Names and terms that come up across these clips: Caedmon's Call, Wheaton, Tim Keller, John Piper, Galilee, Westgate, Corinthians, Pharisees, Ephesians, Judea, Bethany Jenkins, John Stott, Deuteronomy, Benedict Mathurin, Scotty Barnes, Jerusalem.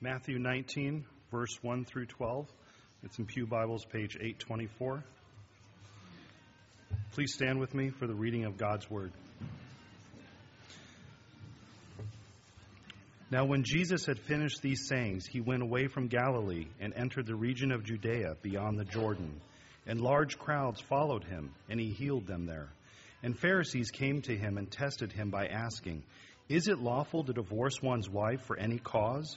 Matthew 19, verse 1 through 12. It's in Pew Bibles, page 824. Please stand with me for the reading of God's Word. Now when Jesus had finished these sayings, he went away from Galilee and entered the region of Judea beyond the Jordan. And large crowds followed him, and he healed them there. And Pharisees came to him and tested him by asking, "Is it lawful to divorce one's wife for any cause?"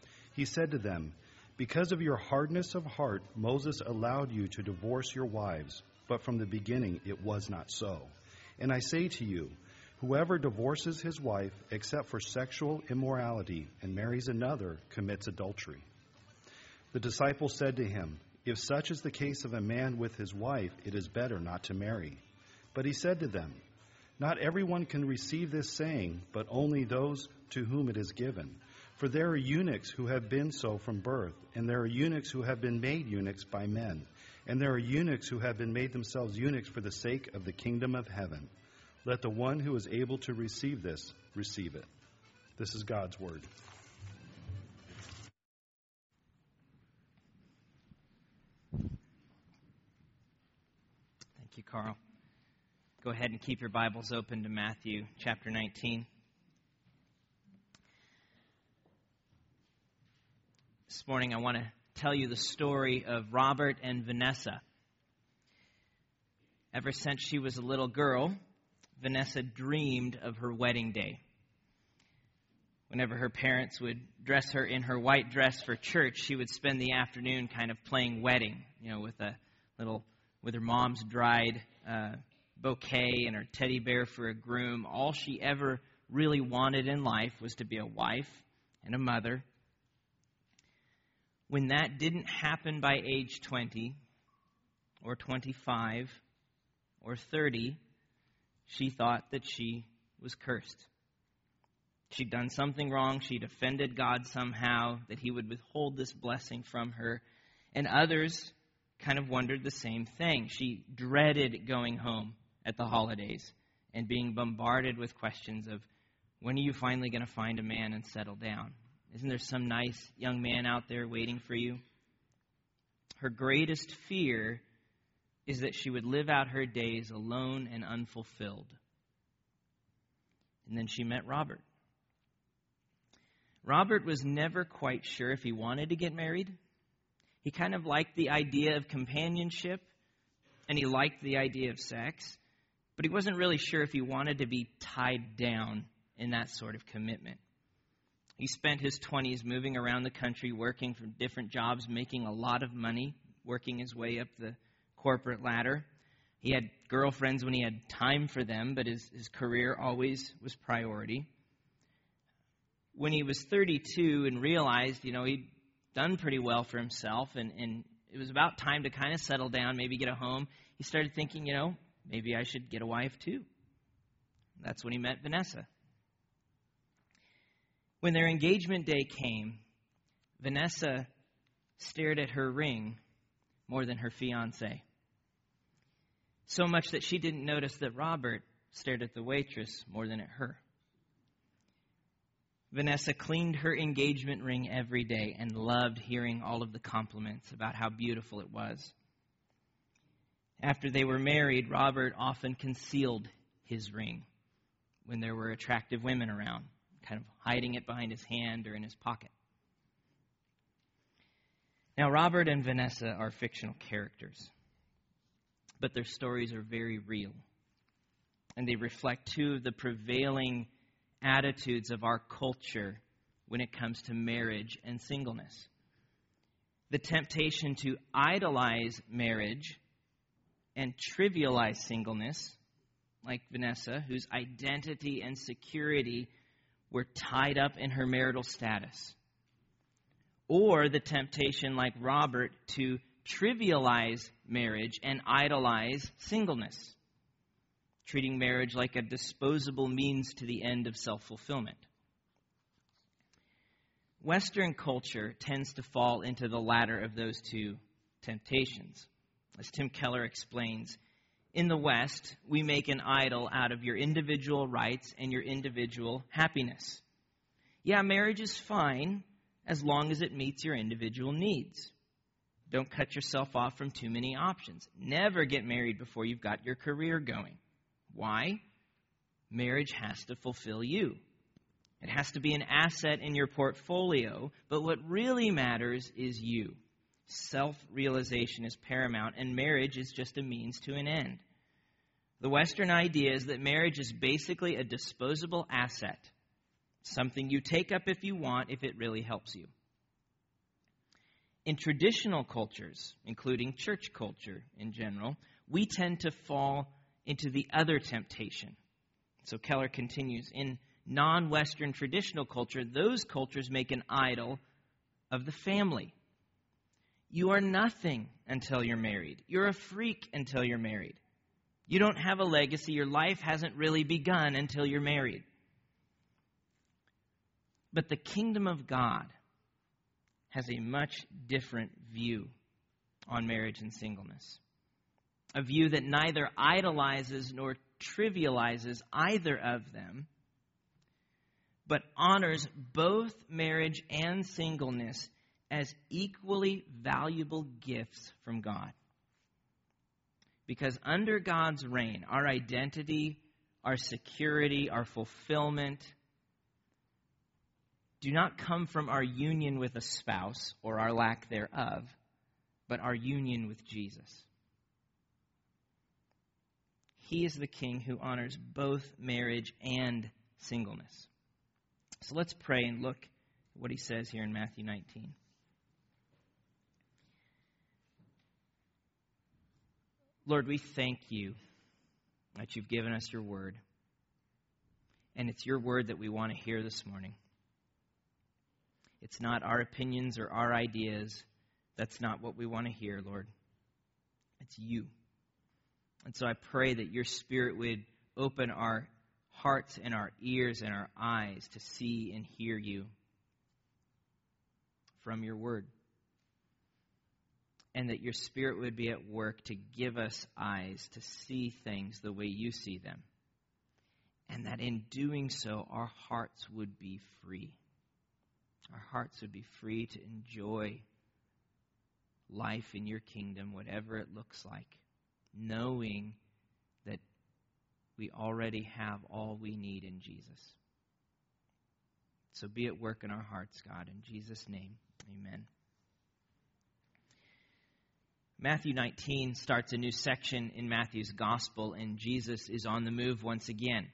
He said to them, "Because of your hardness of heart, Moses allowed you to divorce your wives, but from the beginning it was not so. And I say to you, whoever divorces his wife except for sexual immorality and marries another commits adultery." The disciples said to him, "If such is the case of a man with his wife, it is better not to marry." But he said to them, "Not everyone can receive this saying, but only those to whom it is given. For there are eunuchs who have been so from birth, and there are eunuchs who have been made eunuchs by men, and there are eunuchs who have been made themselves eunuchs for the sake of the kingdom of heaven. Let the one who is able to receive this, receive it." This is God's word. Thank you, Carl. Go ahead and keep your Bibles open to Matthew chapter 19. This morning I want to tell you the story of Robert and Vanessa. Ever since she was a little girl, Vanessa dreamed of her wedding day. Whenever her parents would dress her in her white dress for church, she would spend the afternoon kind of playing wedding, with her mom's dried bouquet and her teddy bear for a groom. All she ever really wanted in life was to be a wife and a mother. When that didn't happen by age 20 or 25 or 30, she thought that she was cursed. She'd done something wrong. She'd offended God somehow, that he would withhold this blessing from her. And others kind of wondered the same thing. She dreaded going home at the holidays and being bombarded with questions of, when are you finally going to find a man and settle down? Isn't there some nice young man out there waiting for you? Her greatest fear is that she would live out her days alone and unfulfilled. And then she met Robert. Robert was never quite sure if he wanted to get married. He kind of liked the idea of companionship, and he liked the idea of sex, but he wasn't really sure if he wanted to be tied down in that sort of commitment. He spent his 20s moving around the country, working for different jobs, making a lot of money, working his way up the corporate ladder. He had girlfriends when he had time for them, but his career always was priority. When he was 32 and realized, he'd done pretty well for himself, and it was about time to kind of settle down, maybe get a home, he started thinking, maybe I should get a wife too. That's when he met Vanessa. When their engagement day came, Vanessa stared at her ring more than her fiancé. So much that she didn't notice that Robert stared at the waitress more than at her. Vanessa cleaned her engagement ring every day and loved hearing all of the compliments about how beautiful it was. After they were married, Robert often concealed his ring when there were attractive women around, kind of hiding it behind his hand or in his pocket. Now, Robert and Vanessa are fictional characters, but their stories are very real, and they reflect two of the prevailing attitudes of our culture when it comes to marriage and singleness. The temptation to idolize marriage and trivialize singleness, like Vanessa, whose identity and security were tied up in her marital status. or the temptation, like Robert, to trivialize marriage and idolize singleness, treating marriage like a disposable means to the end of self-fulfillment. Western culture tends to fall into the latter of those two temptations. As Tim Keller explains, in the West, we make an idol out of your individual rights and your individual happiness. Yeah, marriage is fine as long as it meets your individual needs. Don't cut yourself off from too many options. Never get married before you've got your career going. Why? Marriage has to fulfill you. It has to be an asset in your portfolio, but what really matters is you. Self-realization is paramount, and marriage is just a means to an end. The Western idea is that marriage is basically a disposable asset, something you take up if you want, if it really helps you. In traditional cultures, including church culture in general, we tend to fall into the other temptation. So Keller continues, in non-Western traditional culture, those cultures make an idol of the family. You are nothing until you're married. You're a freak until you're married. You don't have a legacy. Your life hasn't really begun until you're married. But the kingdom of God has a much different view on marriage and singleness, a view that neither idolizes nor trivializes either of them, but honors both marriage and singleness as equally valuable gifts from God. Because under God's reign, our identity, our security, our fulfillment do not come from our union with a spouse or our lack thereof, but our union with Jesus. He is the King who honors both marriage and singleness. So let's pray and look at what he says here in Matthew 19. Lord, we thank you that you've given us your word. And it's your word that we want to hear this morning. It's not our opinions or our ideas. That's not what we want to hear, Lord. It's you. And so I pray that your Spirit would open our hearts and our ears and our eyes to see and hear you from your word. And that your Spirit would be at work to give us eyes to see things the way you see them. And that in doing so, our hearts would be free. Our hearts would be free to enjoy life in your kingdom, whatever it looks like, knowing that we already have all we need in Jesus. So be at work in our hearts, God. In Jesus' name, amen. Matthew 19 starts a new section in Matthew's gospel, and Jesus is on the move once again.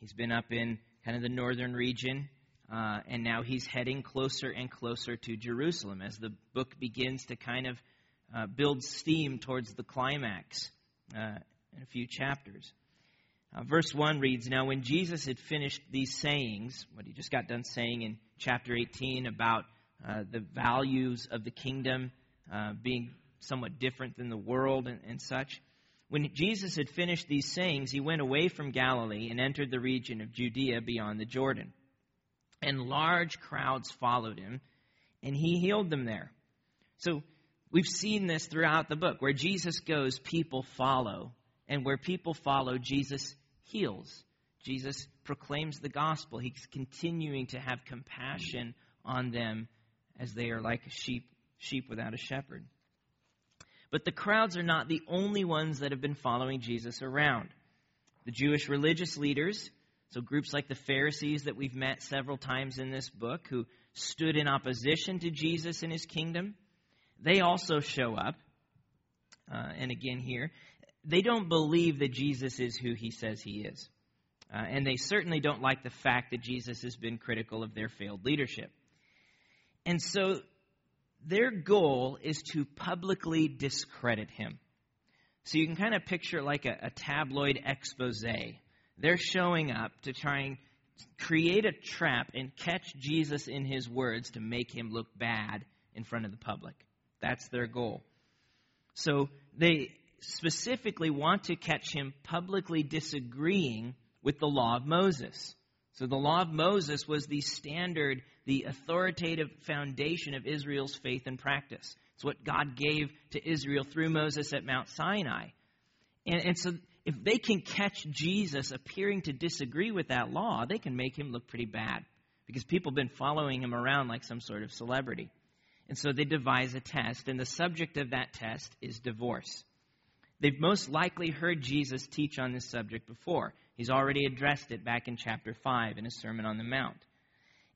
He's been up in kind of the northern region, and now he's heading closer and closer to Jerusalem as the book begins to kind of build steam towards the climax in a few chapters. Verse 1 reads, Now when Jesus had finished these sayings, what he just got done saying in chapter 18 about the values of the kingdom being somewhat different than the world and such. When Jesus had finished these sayings, he went away from Galilee and entered the region of Judea beyond the Jordan. And large crowds followed him, and he healed them there. So we've seen this throughout the book. Where Jesus goes, people follow. And where people follow, Jesus heals. Jesus proclaims the gospel. He's continuing to have compassion on them as they are like a sheep without a shepherd. But the crowds are not the only ones that have been following Jesus around. The Jewish religious leaders, so groups like the Pharisees that we've met several times in this book, who stood in opposition to Jesus and his kingdom, they also show up. And again here, they don't believe that Jesus is who he says he is. And they certainly don't like the fact that Jesus has been critical of their failed leadership. And so their goal is to publicly discredit him. So you can kind of picture like a tabloid expose. They're showing up to try and create a trap and catch Jesus in his words to make him look bad in front of the public. That's their goal. So they specifically want to catch him publicly disagreeing with the law of Moses. So the law of Moses was the standard, the authoritative foundation of Israel's faith and practice. It's what God gave to Israel through Moses at Mount Sinai. And so if they can catch Jesus appearing to disagree with that law, they can make him look pretty bad, because people have been following him around like some sort of celebrity. And so they devise a test, and the subject of that test is divorce. They've most likely heard Jesus teach on this subject before. He's already addressed it back in chapter 5 in his Sermon on the Mount.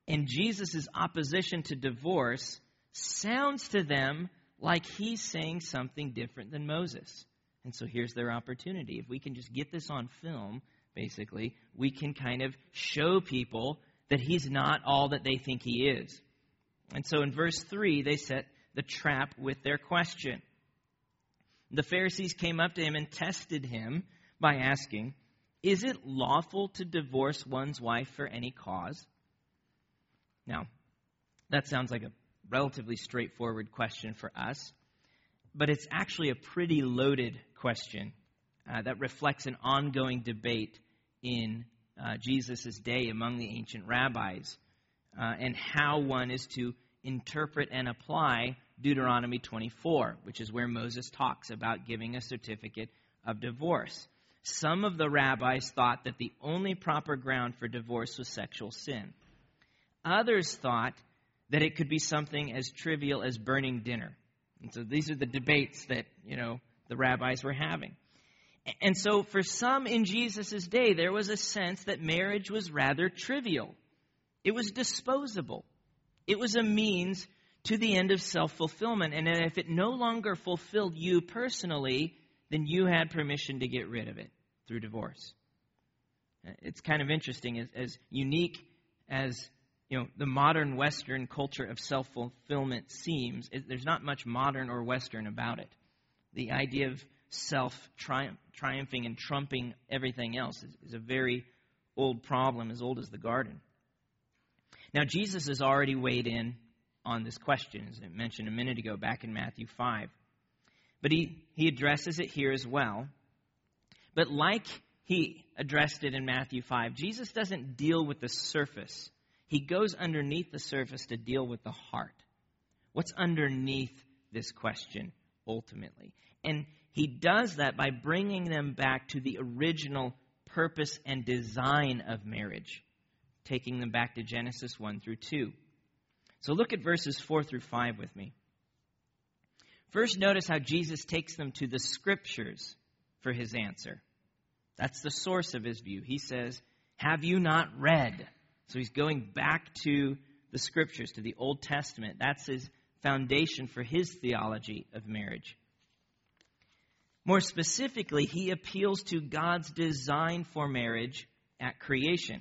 And Jesus' opposition to divorce sounds to them like he's saying something different than Moses. And so here's their opportunity. If we can just get this on film, basically, we can kind of show people that he's not all that they think he is. And so in verse 3, they set the trap with their question. The Pharisees came up to him and tested him by asking, "Is it lawful to divorce one's wife for any cause?" Now, that sounds like a relatively straightforward question for us, but it's actually a pretty loaded question that reflects an ongoing debate in Jesus' day among the ancient rabbis and how one is to interpret and apply Deuteronomy 24, which is where Moses talks about giving a certificate of divorce. Some of the rabbis thought that the only proper ground for divorce was sexual sin. Others thought that it could be something as trivial as burning dinner. And so these are the debates that, the rabbis were having. And so for some in Jesus' day, there was a sense that marriage was rather trivial. It was disposable. It was a means to the end of self-fulfillment. And if it no longer fulfilled you personally, then you had permission to get rid of it through divorce. It's kind of interesting, as unique as the modern Western culture of self-fulfillment seems, there's not much modern or Western about it. The idea of self triumphing and trumping everything else is a very old problem, as old as the garden. Now, Jesus has already weighed in on this question, as I mentioned a minute ago back in Matthew 5. But he addresses it here as well. But like he addressed it in Matthew 5, Jesus doesn't deal with the surface. He goes underneath the surface to deal with the heart. What's underneath this question, ultimately? And he does that by bringing them back to the original purpose and design of marriage, taking them back to Genesis 1 through 2. So look at verses 4 through 5 with me. First, notice how Jesus takes them to the Scriptures for his answer. That's the source of his view. He says, "Have you not read?" So he's going back to the Scriptures, to the Old Testament. That's his foundation for his theology of marriage. More specifically, he appeals to God's design for marriage at creation.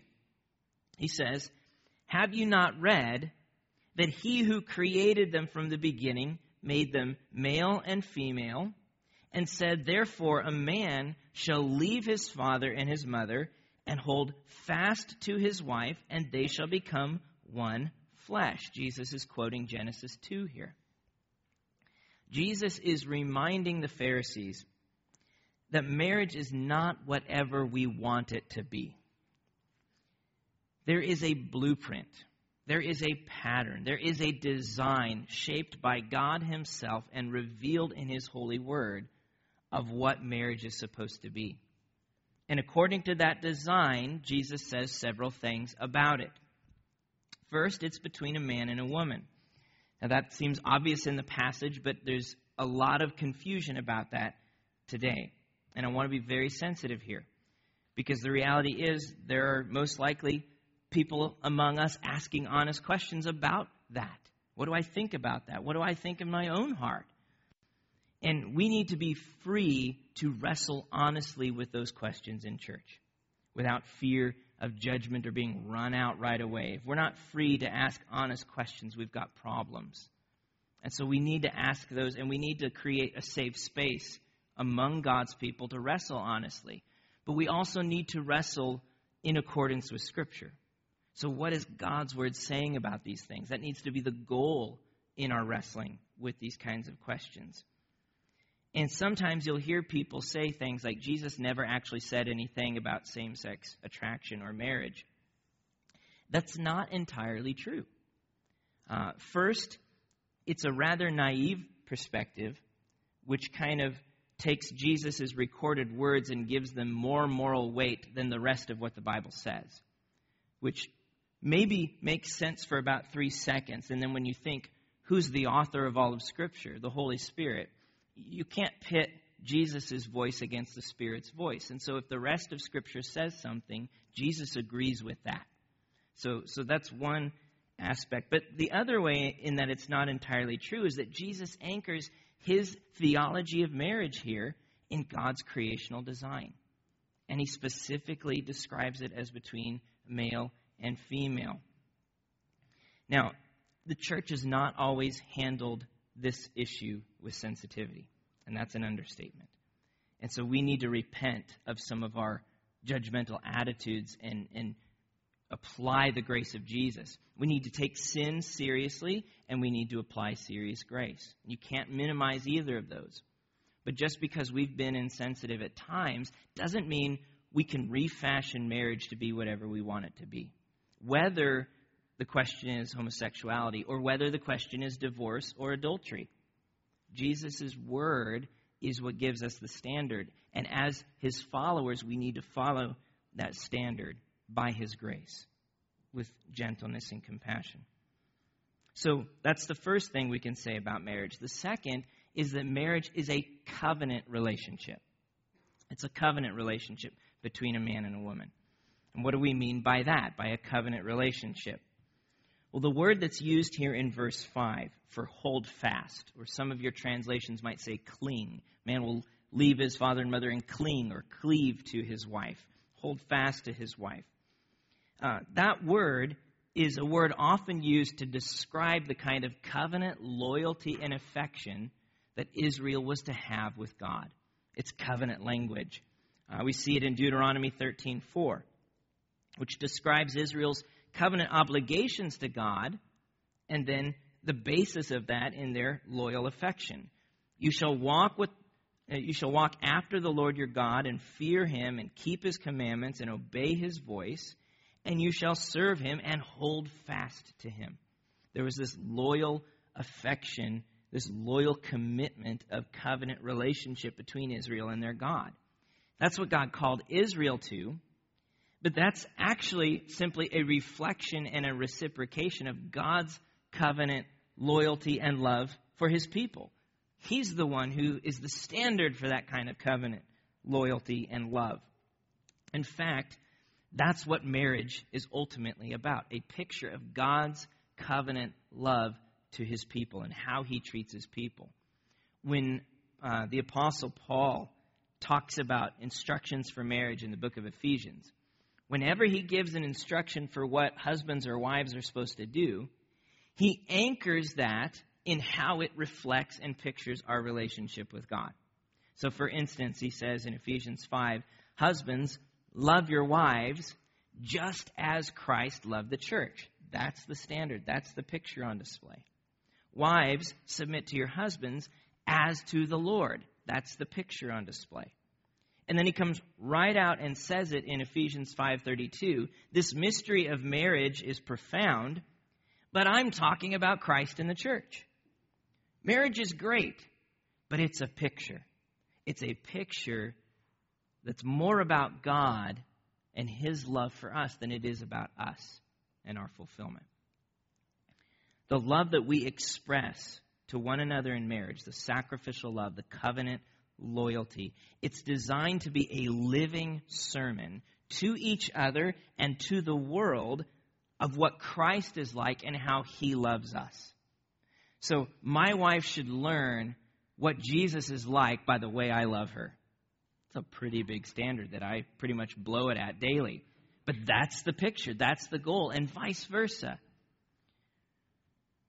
He says, "Have you not read that he who created them from the beginning made them male and female, and said, 'Therefore a man shall leave his father and his mother, and hold fast to his wife, and they shall become one flesh.'" Jesus is quoting Genesis 2 here. Jesus is reminding the Pharisees that marriage is not whatever we want it to be. There is a blueprint. There is a pattern. There is a design shaped by God himself and revealed in his holy word of what marriage is supposed to be. And according to that design, Jesus says several things about it. First, it's between a man and a woman. Now, that seems obvious in the passage, but there's a lot of confusion about that today. And I want to be very sensitive here, because the reality is there are most likely people among us asking honest questions about that. What do I think about that? What do I think in my own heart? And we need to be free to wrestle honestly with those questions in church without fear of judgment or being run out right away. If we're not free to ask honest questions, we've got problems. And so we need to ask those, and we need to create a safe space among God's people to wrestle honestly. But we also need to wrestle in accordance with Scripture. So what is God's word saying about these things? That needs to be the goal in our wrestling with these kinds of questions. And sometimes you'll hear people say things like, Jesus never actually said anything about same-sex attraction or marriage. That's not entirely true. First, it's a rather naive perspective, which kind of takes Jesus' recorded words and gives them more moral weight than the rest of what the Bible says, which maybe makes sense for about 3 seconds. And then when you think, who's the author of all of Scripture? The Holy Spirit. You can't pit Jesus' voice against the Spirit's voice. And so if the rest of Scripture says something, Jesus agrees with that. So that's one aspect. But the other way in that it's not entirely true is that Jesus anchors his theology of marriage here in God's creational design. And he specifically describes it as between male and female. Now, the church has not always handled this issue with sensitivity, and that's an understatement. And so we need to repent of some of our judgmental attitudes and apply the grace of Jesus. We need to take sin seriously, and we need to apply serious grace. You can't minimize either of those. But just because we've been insensitive at times doesn't mean we can refashion marriage to be whatever we want it to be, whether the question is homosexuality or whether the question is divorce or adultery. Jesus' word is what gives us the standard. And as his followers, we need to follow that standard by his grace with gentleness and compassion. So that's the first thing we can say about marriage. The second is that marriage is a covenant relationship. It's a covenant relationship between a man and a woman. And what do we mean by that, by a covenant relationship? Well, the word that's used here in verse 5 for hold fast, or some of your translations might say cling. Man will leave his father and mother and cling or cleave to his wife. Hold fast to his wife. That word is a word often used to describe the kind of covenant loyalty and affection that Israel was to have with God. It's covenant language. We see it in Deuteronomy 13:4, which describes Israel's covenant obligations to God, and then the basis of that in their loyal affection. You shall walk after the Lord your God and fear him and keep his commandments and obey his voice, and you shall serve him and hold fast to him. There was this loyal affection, this loyal commitment of covenant relationship between Israel and their God. That's what God called Israel to. But that's actually simply a reflection and a reciprocation of God's covenant loyalty and love for his people. He's the one who is the standard for that kind of covenant loyalty and love. In fact, that's what marriage is ultimately about, a picture of God's covenant love to his people and how he treats his people. When the Apostle Paul talks about instructions for marriage in the book of Ephesians, whenever he gives an instruction for what husbands or wives are supposed to do, he anchors that in how it reflects and pictures our relationship with God. So, for instance, he says in Ephesians 5, "Husbands, love your wives just as Christ loved the church." That's the standard. That's the picture on display. "Wives, submit to your husbands as to the Lord." That's the picture on display. And then he comes right out and says it in Ephesians 5:32. "This mystery of marriage is profound, but I'm talking about Christ and the church." Marriage is great, but it's a picture. It's a picture that's more about God and his love for us than it is about us and our fulfillment. The love that we express to one another in marriage, the sacrificial love, the covenant loyalty, it's designed to be a living sermon to each other and to the world of what Christ is like and how he loves us. So my wife should learn what Jesus is like by the way I love her. It's a pretty big standard that I pretty much blow it at daily. But that's the picture. That's the goal, and vice versa.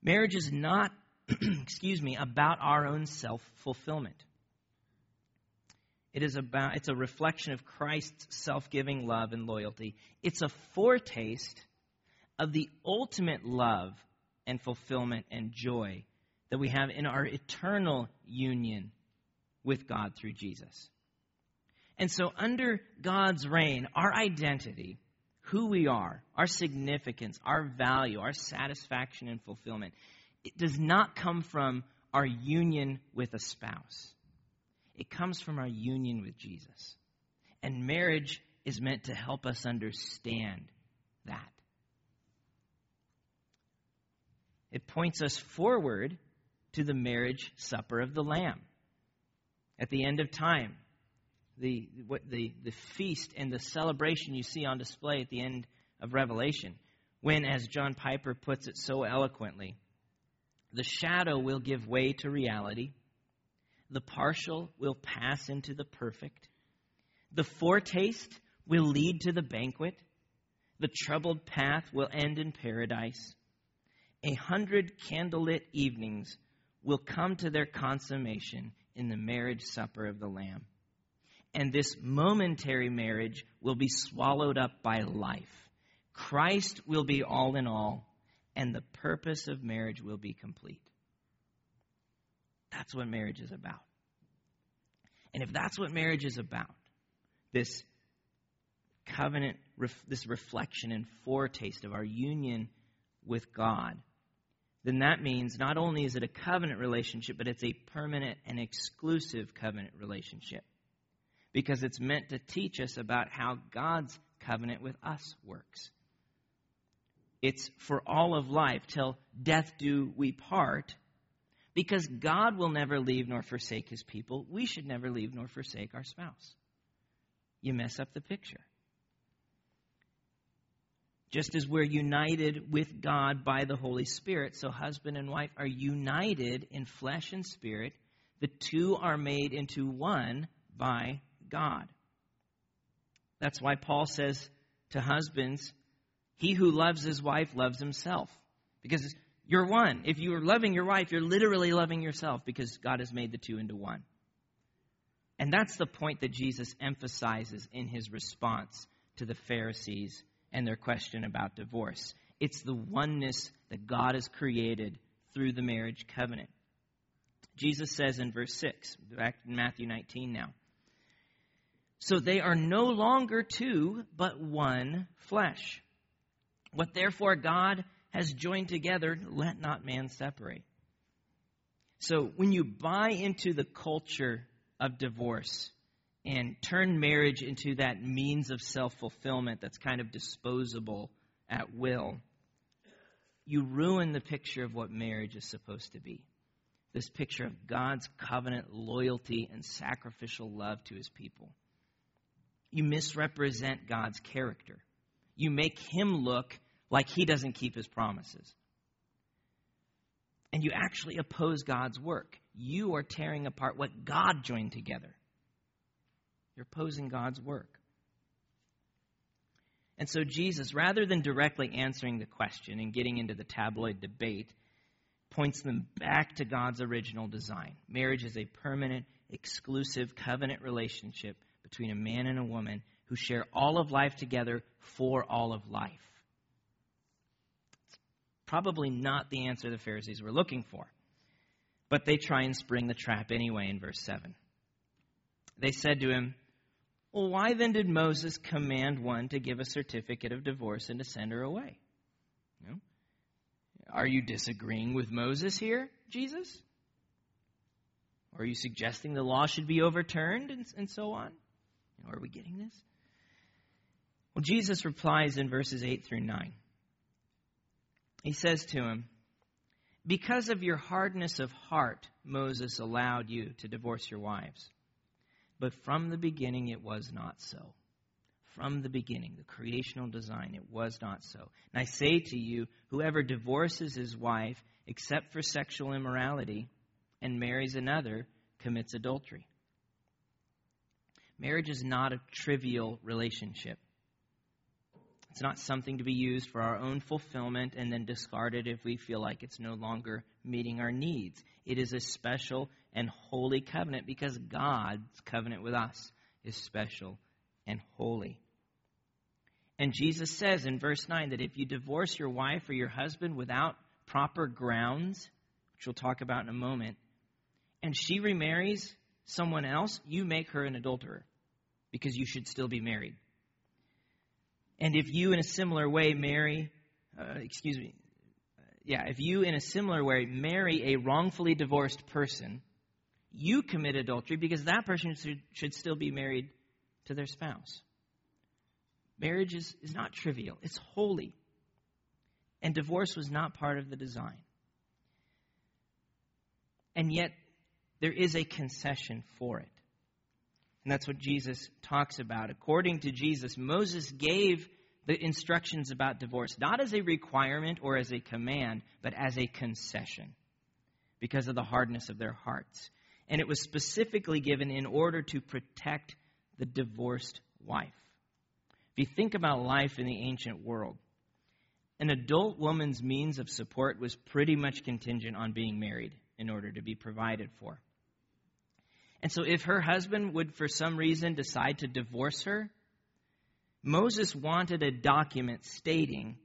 Marriage is not, about our own self-fulfillment. It's a reflection of Christ's self-giving love and loyalty. It's a foretaste of the ultimate love and fulfillment and joy that we have in our eternal union with God through Jesus. And so under God's reign, our identity, who we are, our significance, our value, our satisfaction and fulfillment, it does not come from our union with a spouse. It comes from our union with Jesus. And marriage is meant to help us understand that. It points us forward to the marriage supper of the Lamb. At the end of time, the feast and the celebration you see on display at the end of Revelation, when, as John Piper puts it so eloquently, the shadow will give way to reality, the partial will pass into the perfect, the foretaste will lead to the banquet, the troubled path will end in paradise, 100 candlelit evenings will come to their consummation in the marriage supper of the Lamb. And this momentary marriage will be swallowed up by life. Christ will be all in all, and the purpose of marriage will be complete. That's what marriage is about. And if that's what marriage is about, this covenant, this reflection and foretaste of our union with God, then that means not only is it a covenant relationship, but it's a permanent and exclusive covenant relationship, because it's meant to teach us about how God's covenant with us works. It's for all of life, till death do we part, because God will never leave nor forsake his people. We should never leave nor forsake our spouse. You mess up the picture. Just as we're united with God by the Holy Spirit, so husband and wife are united in flesh and spirit. The two are made into one by God. That's why Paul says to husbands, he who loves his wife loves himself. Because you're one. If you are loving your wife, you're literally loving yourself, because God has made the two into one. And that's the point that Jesus emphasizes in his response to the Pharisees and their question about divorce. It's the oneness that God has created through the marriage covenant. Jesus says in verse 6, back in Matthew 19 now, so they are no longer two, but one flesh. What therefore God has joined together, let not man separate. So when you buy into the culture of divorce and turn marriage into that means of self-fulfillment that's kind of disposable at will, you ruin the picture of what marriage is supposed to be. This picture of God's covenant loyalty and sacrificial love to his people. You misrepresent God's character. You make him look like he doesn't keep his promises. And you actually oppose God's work. You are tearing apart what God joined together. You're opposing God's work. And so Jesus, rather than directly answering the question and getting into the tabloid debate, points them back to God's original design. Marriage is a permanent, exclusive covenant relationship between a man and a woman who share all of life together for all of life. It's probably not the answer the Pharisees were looking for, but they try and spring the trap anyway in verse 7. They said to him, well, why then did Moses command one to give a certificate of divorce and to send her away? You know? Are you disagreeing with Moses here, Jesus? Or are you suggesting the law should be overturned and so on? You know, are we getting this? Well, Jesus replies in verses 8 through 9. He says to him, because of your hardness of heart, Moses allowed you to divorce your wives. But from the beginning, it was not so. From the beginning, the creational design, it was not so. And I say to you, whoever divorces his wife, except for sexual immorality, and marries another, commits adultery. Marriage is not a trivial relationship. It's not something to be used for our own fulfillment and then discarded if we feel like it's no longer meeting our needs. It is a special and holy covenant, because God's covenant with us is special and holy. And Jesus says in verse 9 that if you divorce your wife or your husband without proper grounds, which we'll talk about in a moment, and she remarries someone else, you make her an adulterer because you should still be married. And if you in a similar way marry a wrongfully divorced person, you commit adultery because that person should still be married to their spouse. Marriage is not trivial. It's holy. And divorce was not part of the design. And yet, there is a concession for it. And that's what Jesus talks about. According to Jesus, Moses gave the instructions about divorce, not as a requirement or as a command, but as a concession because of the hardness of their hearts. And it was specifically given in order to protect the divorced wife. If you think about life in the ancient world, an adult woman's means of support was pretty much contingent on being married in order to be provided for. And so if her husband would, for some reason, decide to divorce her, Moses wanted a document stating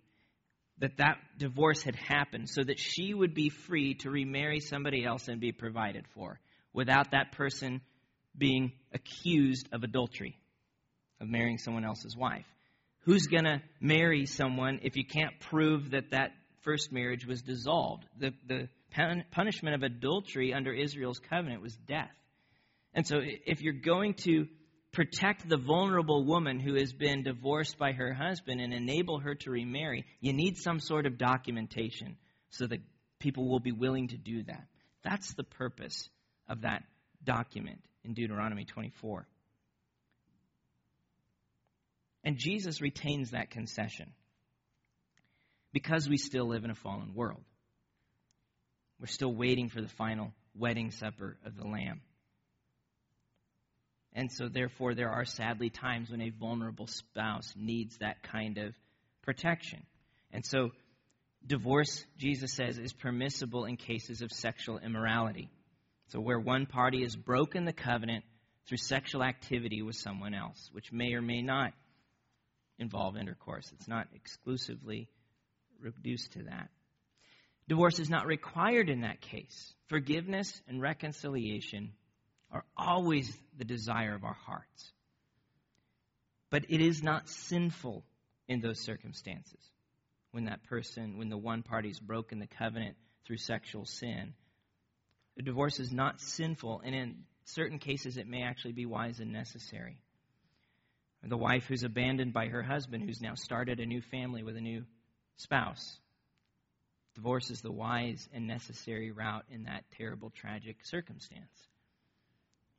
that divorce had happened so that she would be free to remarry somebody else and be provided for without that person being accused of adultery, of marrying someone else's wife. Who's going to marry someone if you can't prove that first marriage was dissolved? The punishment of adultery under Israel's covenant was death. And so if you're going to protect the vulnerable woman who has been divorced by her husband and enable her to remarry, you need some sort of documentation so that people will be willing to do that. That's the purpose of that document in Deuteronomy 24. And Jesus retains that concession because we still live in a fallen world. We're still waiting for the final wedding supper of the Lamb. And so, therefore, there are sadly times when a vulnerable spouse needs that kind of protection. And so, divorce, Jesus says, is permissible in cases of sexual immorality. So, where one party has broken the covenant through sexual activity with someone else, which may or may not involve intercourse. It's not exclusively reduced to that. Divorce is not required in that case. Forgiveness and reconciliation are always the desire of our hearts. But it is not sinful in those circumstances when the one party's broken the covenant through sexual sin. The divorce is not sinful, and in certain cases it may actually be wise and necessary. The wife who's abandoned by her husband, who's now started a new family with a new spouse. Divorce is the wise and necessary route in that terrible, tragic circumstance.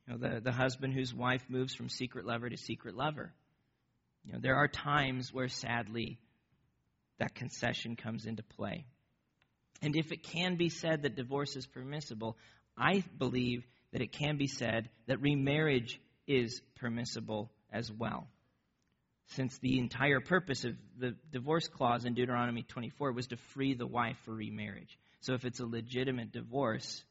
You know, the husband whose wife moves from secret lover to secret lover. You know, there are times where, sadly, that concession comes into play. And if it can be said that divorce is permissible, I believe that it can be said that remarriage is permissible as well, since the entire purpose of the divorce clause in Deuteronomy 24 was to free the wife for remarriage. So if it's a legitimate divorce,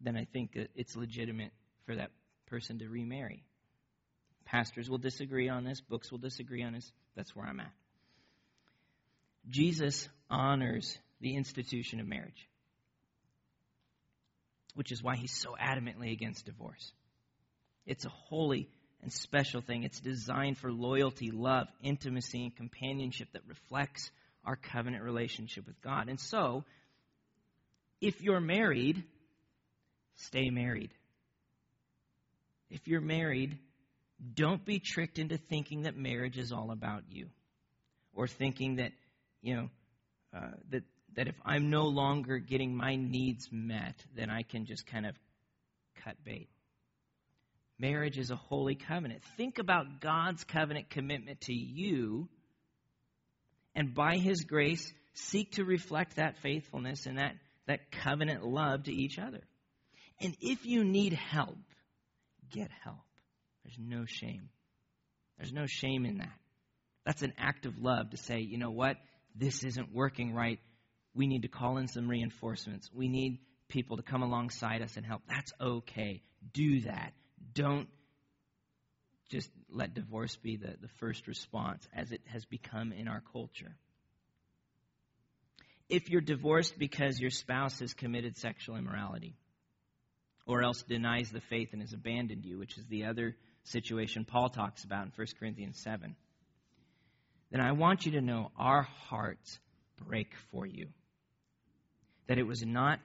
then I think it's legitimate for that person to remarry. Pastors will disagree on this. Books will disagree on this. That's where I'm at. Jesus honors the institution of marriage, which is why he's so adamantly against divorce. It's a holy and special thing. It's designed for loyalty, love, intimacy, and companionship that reflects our covenant relationship with God. And so, if you're married, stay married. If you're married, don't be tricked into thinking that marriage is all about you, or thinking that, you know, that if I'm no longer getting my needs met, then I can just kind of cut bait. Marriage is a holy covenant. Think about God's covenant commitment to you, and by his grace, seek to reflect that faithfulness and that covenant love to each other. And if you need help, get help. There's no shame. There's no shame in that. That's an act of love to say, you know what? This isn't working right. We need to call in some reinforcements. We need people to come alongside us and help. That's okay. Do that. Don't just let divorce be the first response as it has become in our culture. if you're divorced because your spouse has committed sexual immorality or else denies the faith and has abandoned you, which is the other situation Paul talks about in 1 Corinthians 7, then I want you to know our hearts break for you. That it was not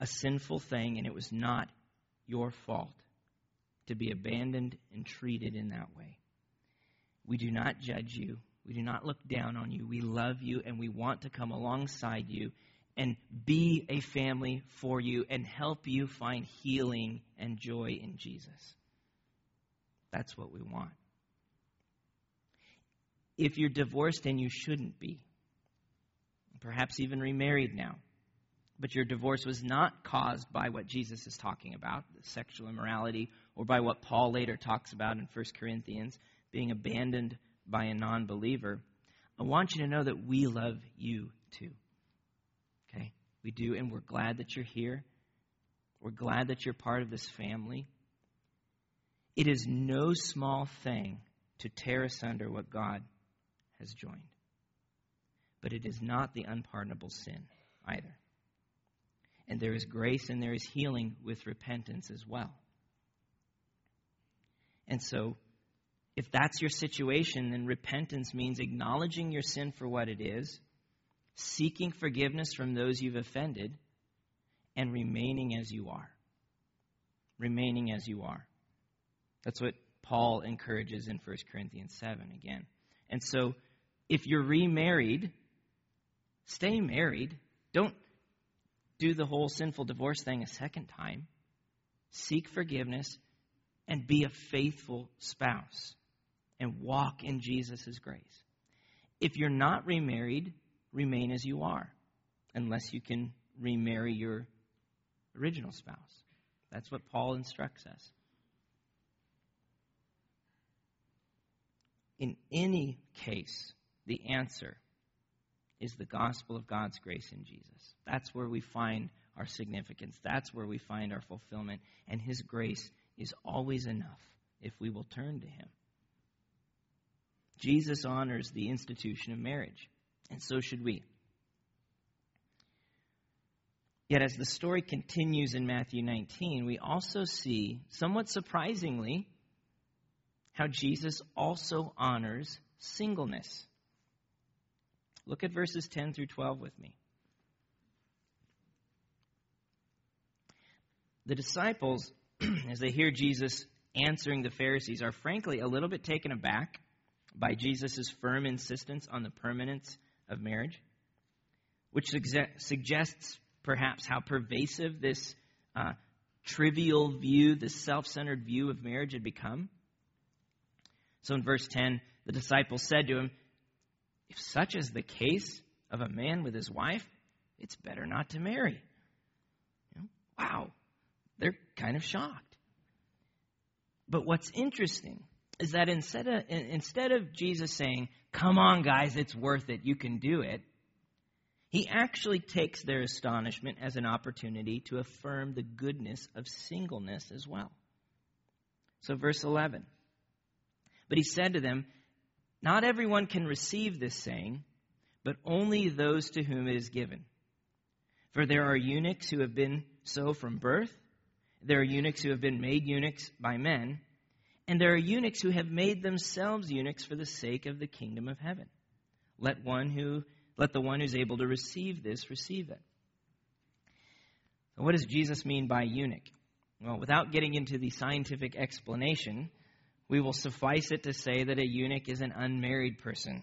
a sinful thing and it was not your fault to be abandoned and treated in that way. We do not judge you. We do not look down on you. We love you and we want to come alongside you and be a family for you and help you find healing and joy in Jesus. That's what we want. If you're divorced, and you shouldn't be, perhaps even remarried now, but your divorce was not caused by what Jesus is talking about, the sexual immorality, or by what Paul later talks about in 1 Corinthians, being abandoned by a non-believer, I want you to know that we love you too. Okay? We do, and we're glad that you're here. We're glad that you're part of this family. It is no small thing to tear asunder what God has joined. But it is not the unpardonable sin either. And there is grace and there is healing with repentance as well. And so, if that's your situation, then repentance means acknowledging your sin for what it is, seeking forgiveness from those you've offended, and remaining as you are. Remaining as you are. That's what Paul encourages in 1 Corinthians 7 again. And so, if you're remarried, stay married. Don't do the whole sinful divorce thing a second time. Seek forgiveness and be a faithful spouse and walk in Jesus' grace. If you're not remarried, remain as you are, unless you can remarry your original spouse. That's what Paul instructs us. In any case, the answer is the gospel of God's grace in Jesus. That's where we find our significance. That's where we find our fulfillment. And his grace is always enough if we will turn to him. Jesus honors the institution of marriage, and so should we. Yet as the story continues in Matthew 19, we also see, somewhat surprisingly, how Jesus also honors singleness. Look at verses 10 through 12 with me. The disciples, as they hear Jesus answering the Pharisees, are frankly a little bit taken aback by Jesus' firm insistence on the permanence of marriage, which suggests perhaps how pervasive this trivial view, this self-centered view of marriage had become. So in verse 10, the disciples said to him, "If such is the case of a man with his wife, it's better not to marry." You know, wow, they're kind of shocked. But what's interesting is that instead of Jesus saying, "Come on, guys, it's worth it, you can do it," he actually takes their astonishment as an opportunity to affirm the goodness of singleness as well. So verse 11. But he said to them, "Not everyone can receive this saying, but only those to whom it is given. For there are eunuchs who have been so from birth, there are eunuchs who have been made eunuchs by men, and there are eunuchs who have made themselves eunuchs for the sake of the kingdom of heaven. Let the one who's able to receive this receive it." So what does Jesus mean by eunuch? Well, without getting into the scientific explanation, we will suffice it to say that a eunuch is an unmarried person.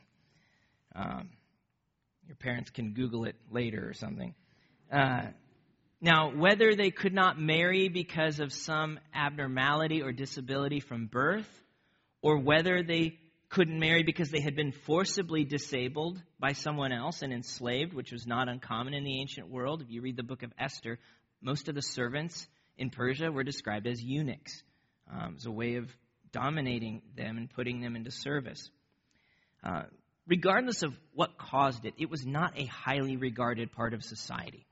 Your parents can Google it later or something. Now, whether they could not marry because of some abnormality or disability from birth, or whether they couldn't marry because they had been forcibly disabled by someone else and enslaved, which was not uncommon in the ancient world. If you read the book of Esther, most of the servants in Persia were described as eunuchs. It's a way of dominating them and putting them into service. Regardless of what caused it, it was not a highly regarded part of society.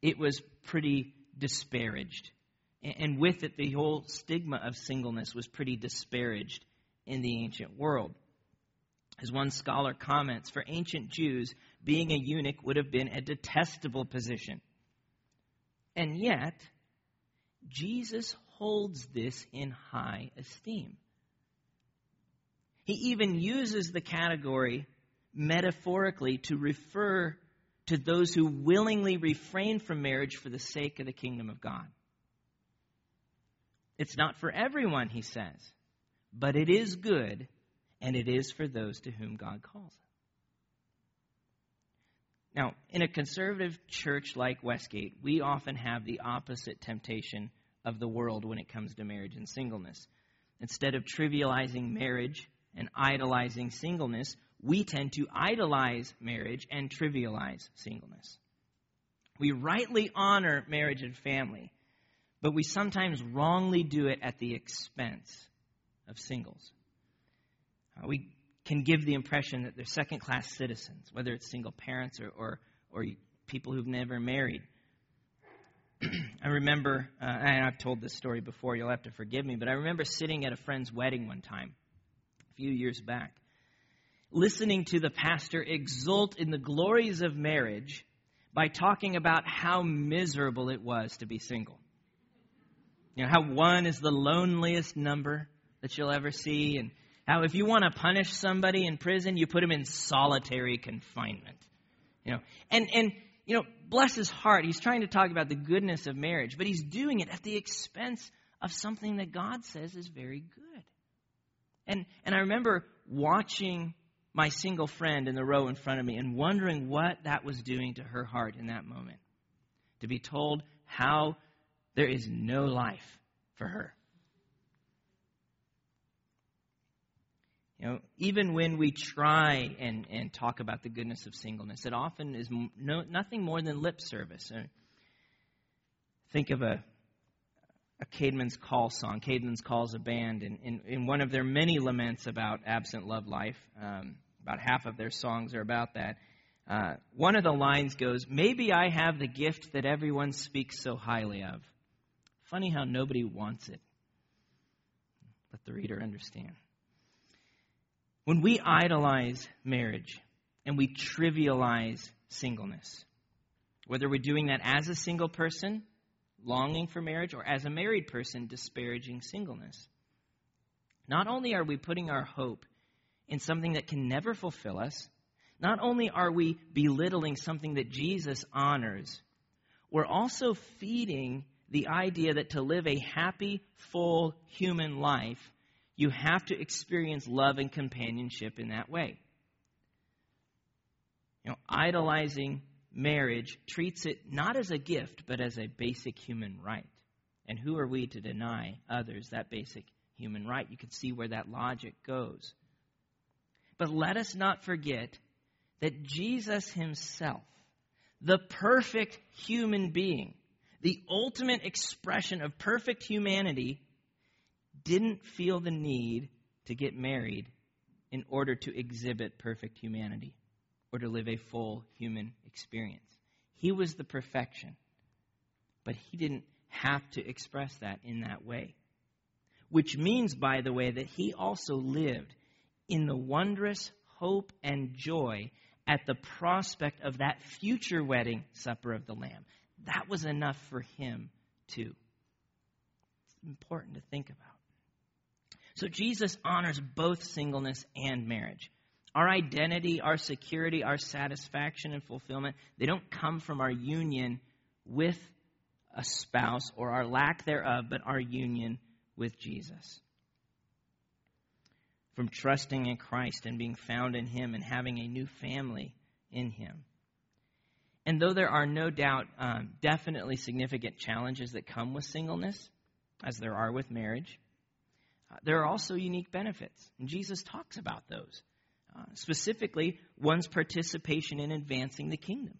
It was pretty disparaged. And with it, the whole stigma of singleness was pretty disparaged in the ancient world. As one scholar comments, for ancient Jews, being a eunuch would have been a detestable position. And yet, Jesus holds this in high esteem. He even uses the category metaphorically to refer to those who willingly refrain from marriage for the sake of the kingdom of God. It's not for everyone, he says, but it is good, and it is for those to whom God calls. Now, in a conservative church like Westgate, we often have the opposite temptation of the world when it comes to marriage and singleness. Instead of trivializing marriage and idolizing singleness, we tend to idolize marriage and trivialize singleness. We rightly honor marriage and family, but we sometimes wrongly do it at the expense of singles. We can give the impression that they're second-class citizens, whether it's single parents or people who've never married. I remember, and I've told this story before, you'll have to forgive me, but I remember sitting at a friend's wedding one time, a few years back, listening to the pastor exult in the glories of marriage by talking about how miserable it was to be single. You know, how one is the loneliest number that you'll ever see, and how if you want to punish somebody in prison, you put him in solitary confinement. You know, and you know, bless his heart, he's trying to talk about the goodness of marriage, but he's doing it at the expense of something that God says is very good. And I remember watching my single friend in the row in front of me and wondering what that was doing to her heart in that moment, to be told how there is no life for her. You know, even when we try and talk about the goodness of singleness, it often is nothing more than lip service. Think of a Caedmon's Call song. Caedmon's Call is a band, and in one of their many laments about absent love life, about half of their songs are about that. One of the lines goes, "Maybe I have the gift that everyone speaks so highly of. Funny how nobody wants it." Let the reader understand. When we idolize marriage and we trivialize singleness, whether we're doing that as a single person, longing for marriage, or as a married person, disparaging singleness, not only are we putting our hope in something that can never fulfill us, not only are we belittling something that Jesus honors, we're also feeding the idea that to live a happy, full human life, you have to experience love and companionship in that way. You know, idolizing marriage treats it not as a gift, but as a basic human right. And who are we to deny others that basic human right? You can see where that logic goes. But let us not forget that Jesus himself, the perfect human being, the ultimate expression of perfect humanity, didn't feel the need to get married in order to exhibit perfect humanity or to live a full human experience. He was the perfection, but he didn't have to express that in that way. Which means, by the way, that he also lived in the wondrous hope and joy at the prospect of that future wedding supper of the Lamb. That was enough for him, too. It's important to think about. So Jesus honors both singleness and marriage. Our identity, our security, our satisfaction and fulfillment, they don't come from our union with a spouse or our lack thereof, but our union with Jesus. From trusting in Christ and being found in him and having a new family in him. And though there are no doubt definitely significant challenges that come with singleness, as there are with marriage, there are also unique benefits, and Jesus talks about those. Specifically, one's participation in advancing the kingdom.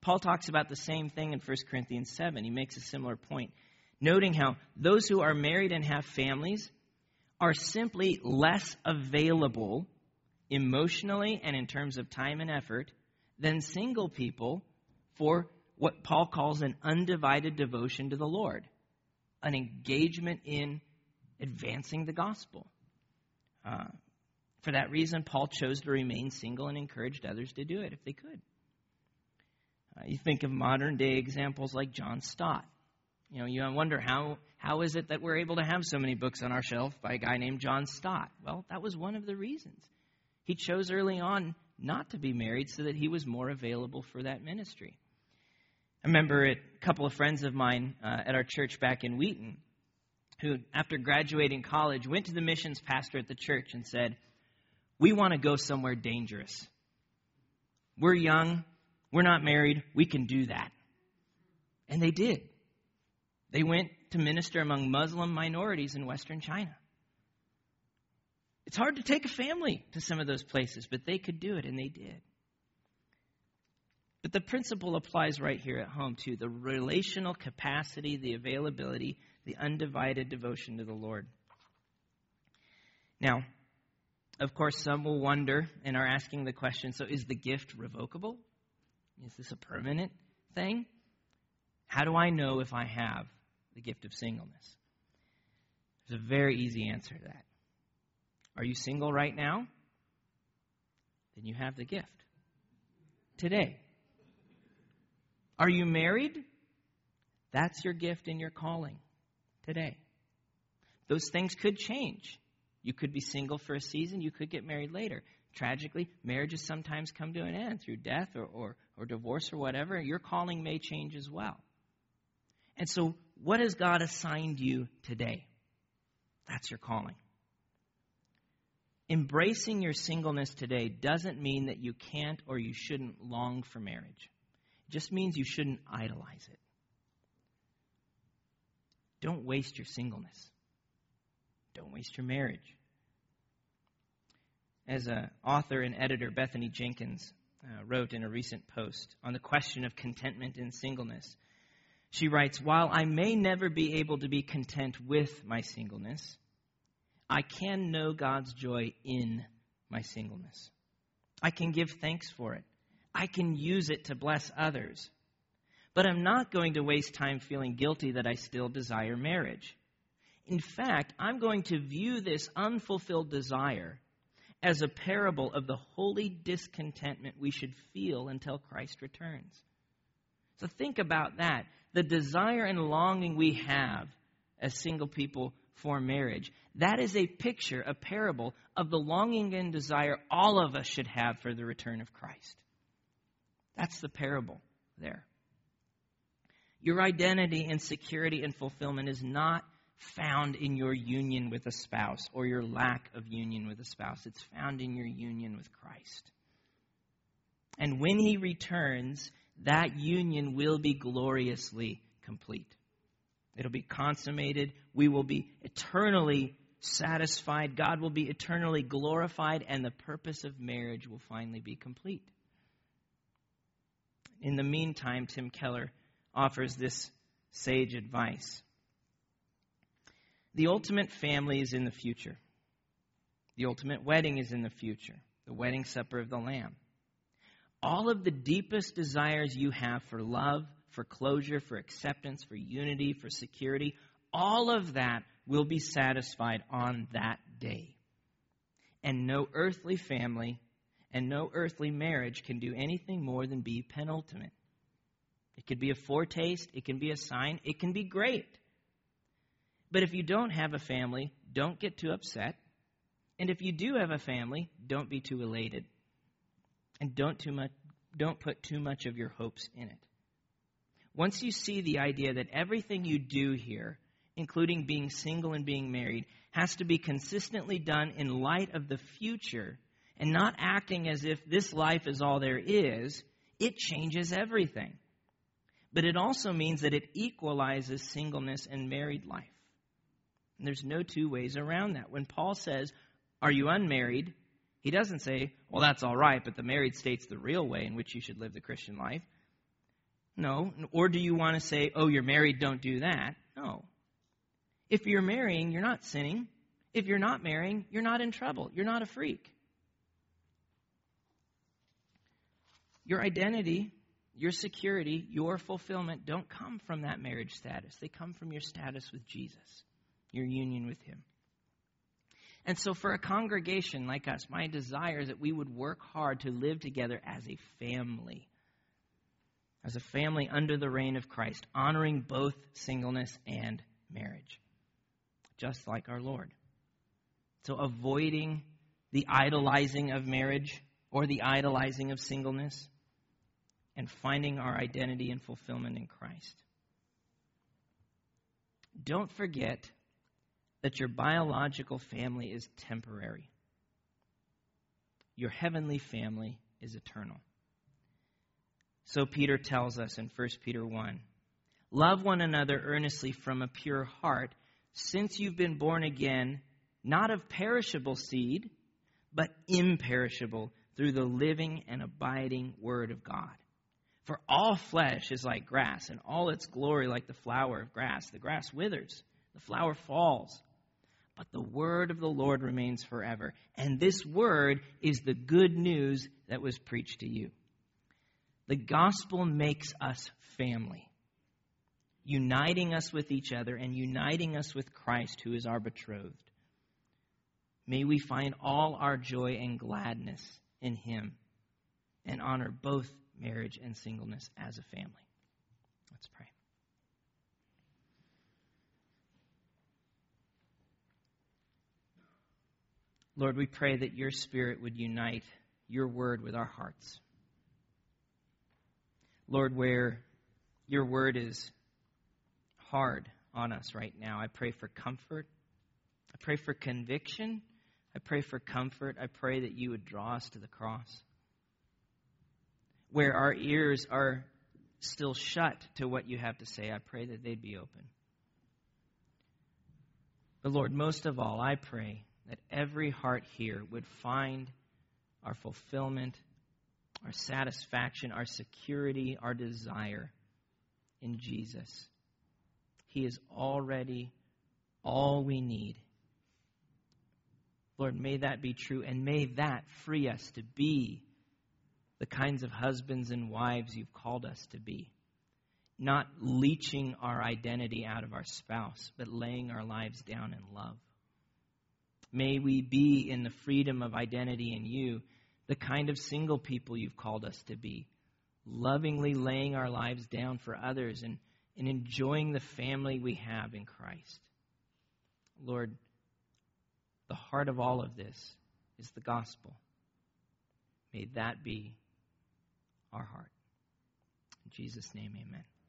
Paul talks about the same thing in 1 Corinthians 7. He makes a similar point, noting how those who are married and have families are simply less available emotionally and in terms of time and effort than single people for what Paul calls an undivided devotion to the Lord, an engagement in advancing the gospel. For that reason, Paul chose to remain single and encouraged others to do it if they could. You think of modern-day examples like John Stott. You know, you wonder how is it that we're able to have so many books on our shelf by a guy named John Stott? Well, that was one of the reasons. He chose early on not to be married so that he was more available for that ministry. I remember a couple of friends of mine at our church back in Wheaton who, after graduating college, went to the missions pastor at the church and said, "We want to go somewhere dangerous. We're young. We're not married. We can do that." And they did. They went to minister among Muslim minorities in Western China. It's hard to take a family to some of those places, but they could do it, and they did. But the principle applies right here at home, too. The relational capacity, the availability, the undivided devotion to the Lord. Now, of course, some will wonder and are asking the question, so is the gift revocable? Is this a permanent thing? How do I know if I have the gift of singleness? There's a very easy answer to that. Are you single right now? Then you have the gift today. Are you married? That's your gift and your calling today. Those things could change. You could be single for a season. You could get married later. Tragically, marriages sometimes come to an end through death or divorce or whatever. Your calling may change as well. And so what has God assigned you today? That's your calling. Embracing your singleness today doesn't mean that you can't or you shouldn't long for marriage. It just means you shouldn't idolize it. Don't waste your singleness. Don't waste your marriage. As an author and editor, Bethany Jenkins wrote in a recent post on the question of contentment in singleness. She writes, "While I may never be able to be content with my singleness, I can know God's joy in my singleness. I can give thanks for it. I can use it to bless others. But I'm not going to waste time feeling guilty that I still desire marriage. In fact, I'm going to view this unfulfilled desire as a parable of the holy discontentment we should feel until Christ returns." So think about that. The desire and longing we have as single people for marriage, that is a picture, a parable of the longing and desire all of us should have for the return of Christ. That's the parable there. Your identity and security and fulfillment is not found in your union with a spouse or your lack of union with a spouse. It's found in your union with Christ. And when he returns, that union will be gloriously complete. It'll be consummated. We will be eternally satisfied. God will be eternally glorified, and the purpose of marriage will finally be complete. In the meantime, Tim Keller offers this sage advice. The ultimate family is in the future. The ultimate wedding is in the future. The wedding supper of the Lamb. All of the deepest desires you have for love, for closure, for acceptance, for unity, for security, all of that will be satisfied on that day. And no earthly family and no earthly marriage can do anything more than be penultimate. It could be a foretaste. It can be a sign. It can be great. But if you don't have a family, don't get too upset. And if you do have a family, don't be too elated. And don't put too much of your hopes in it. Once you see the idea that everything you do here, including being single and being married, has to be consistently done in light of the future and not acting as if this life is all there is, it changes everything. But it also means that it equalizes singleness and married life. And there's no two ways around that. When Paul says, "Are you unmarried?" he doesn't say, "Well, that's all right, but the married state's the real way in which you should live the Christian life." No. Or do you want to say, "Oh, you're married, don't do that"? No. If you're marrying, you're not sinning. If you're not marrying, you're not in trouble. You're not a freak. Your identity, your security, your fulfillment don't come from that marriage status. They come from your status with Jesus, your union with him. And so for a congregation like us, my desire is that we would work hard to live together as a family under the reign of Christ, honoring both singleness and marriage, just like our Lord. So avoiding the idolizing of marriage or the idolizing of singleness, and finding our identity and fulfillment in Christ. Don't forget that your biological family is temporary. Your heavenly family is eternal. So Peter tells us in 1 Peter 1, love one another earnestly from a pure heart, since you've been born again, not of perishable seed, but imperishable, through the living and abiding Word of God. For all flesh is like grass, and all its glory like the flower of grass. The grass withers, the flower falls, but the word of the Lord remains forever. And this word is the good news that was preached to you. The gospel makes us family, uniting us with each other and uniting us with Christ, who is our betrothed. May we find all our joy and gladness in him and honor both marriage and singleness as a family. Let's pray. Lord, we pray that your Spirit would unite your word with our hearts. Lord, where your word is hard on us right now, I pray for comfort. I pray for conviction. I pray for comfort. I pray that you would draw us to the cross. Where our ears are still shut to what you have to say, I pray that they'd be open. But Lord, most of all, I pray that every heart here would find our fulfillment, our satisfaction, our security, our desire in Jesus. He is already all we need. Lord, may that be true, and may that free us to be the kinds of husbands and wives you've called us to be. Not leeching our identity out of our spouse, but laying our lives down in love. May we be, in the freedom of identity in you, the kind of single people you've called us to be, lovingly laying our lives down for others and enjoying the family we have in Christ. Lord, the heart of all of this is the gospel. May that be our heart. In Jesus' name, amen.